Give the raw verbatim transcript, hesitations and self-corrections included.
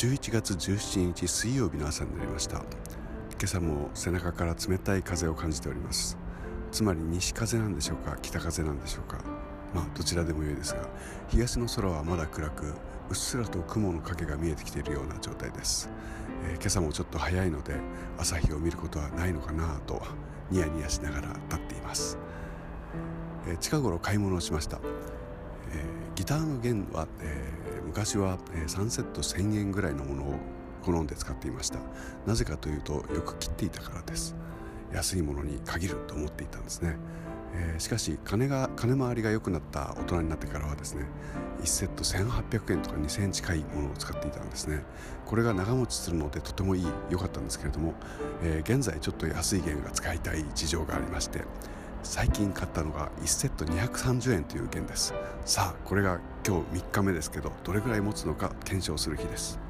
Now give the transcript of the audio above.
じゅういちがつじゅうしちにち水曜日の朝になりました。今朝も背中から冷たい風を感じております。つまり西風なんでしょうか、北風なんでしょうか、まあどちらでもよいですが、東の空はまだ暗く、うっすらと雲の影が見えてきているような状態です。えー、今朝もちょっと早いので朝日を見ることはないのかなとニヤニヤしながら立っています。えー、近頃買い物をしました。えー、ギターの弦は、えー、昔は、えー、さんセットせんえんぐらいのものを好んで使っていました。なぜかというとよく切っていたからです。安いものに限ると思っていたんですね。えー、しかし金が金回りが良くなった大人になってからはですね、いちセットせんはっぴゃくえんとかにせんえん近いものを使っていたんですね。これが長持ちするのでとてもいい良かったんですけれども、えー、現在ちょっと安い弦が使いたい事情がありまして、最近買ったのがいちセットにひゃくさんじゅうえんという弦です。さあこれが今日みっかめですけど、どれくらい持つのか検証する日です。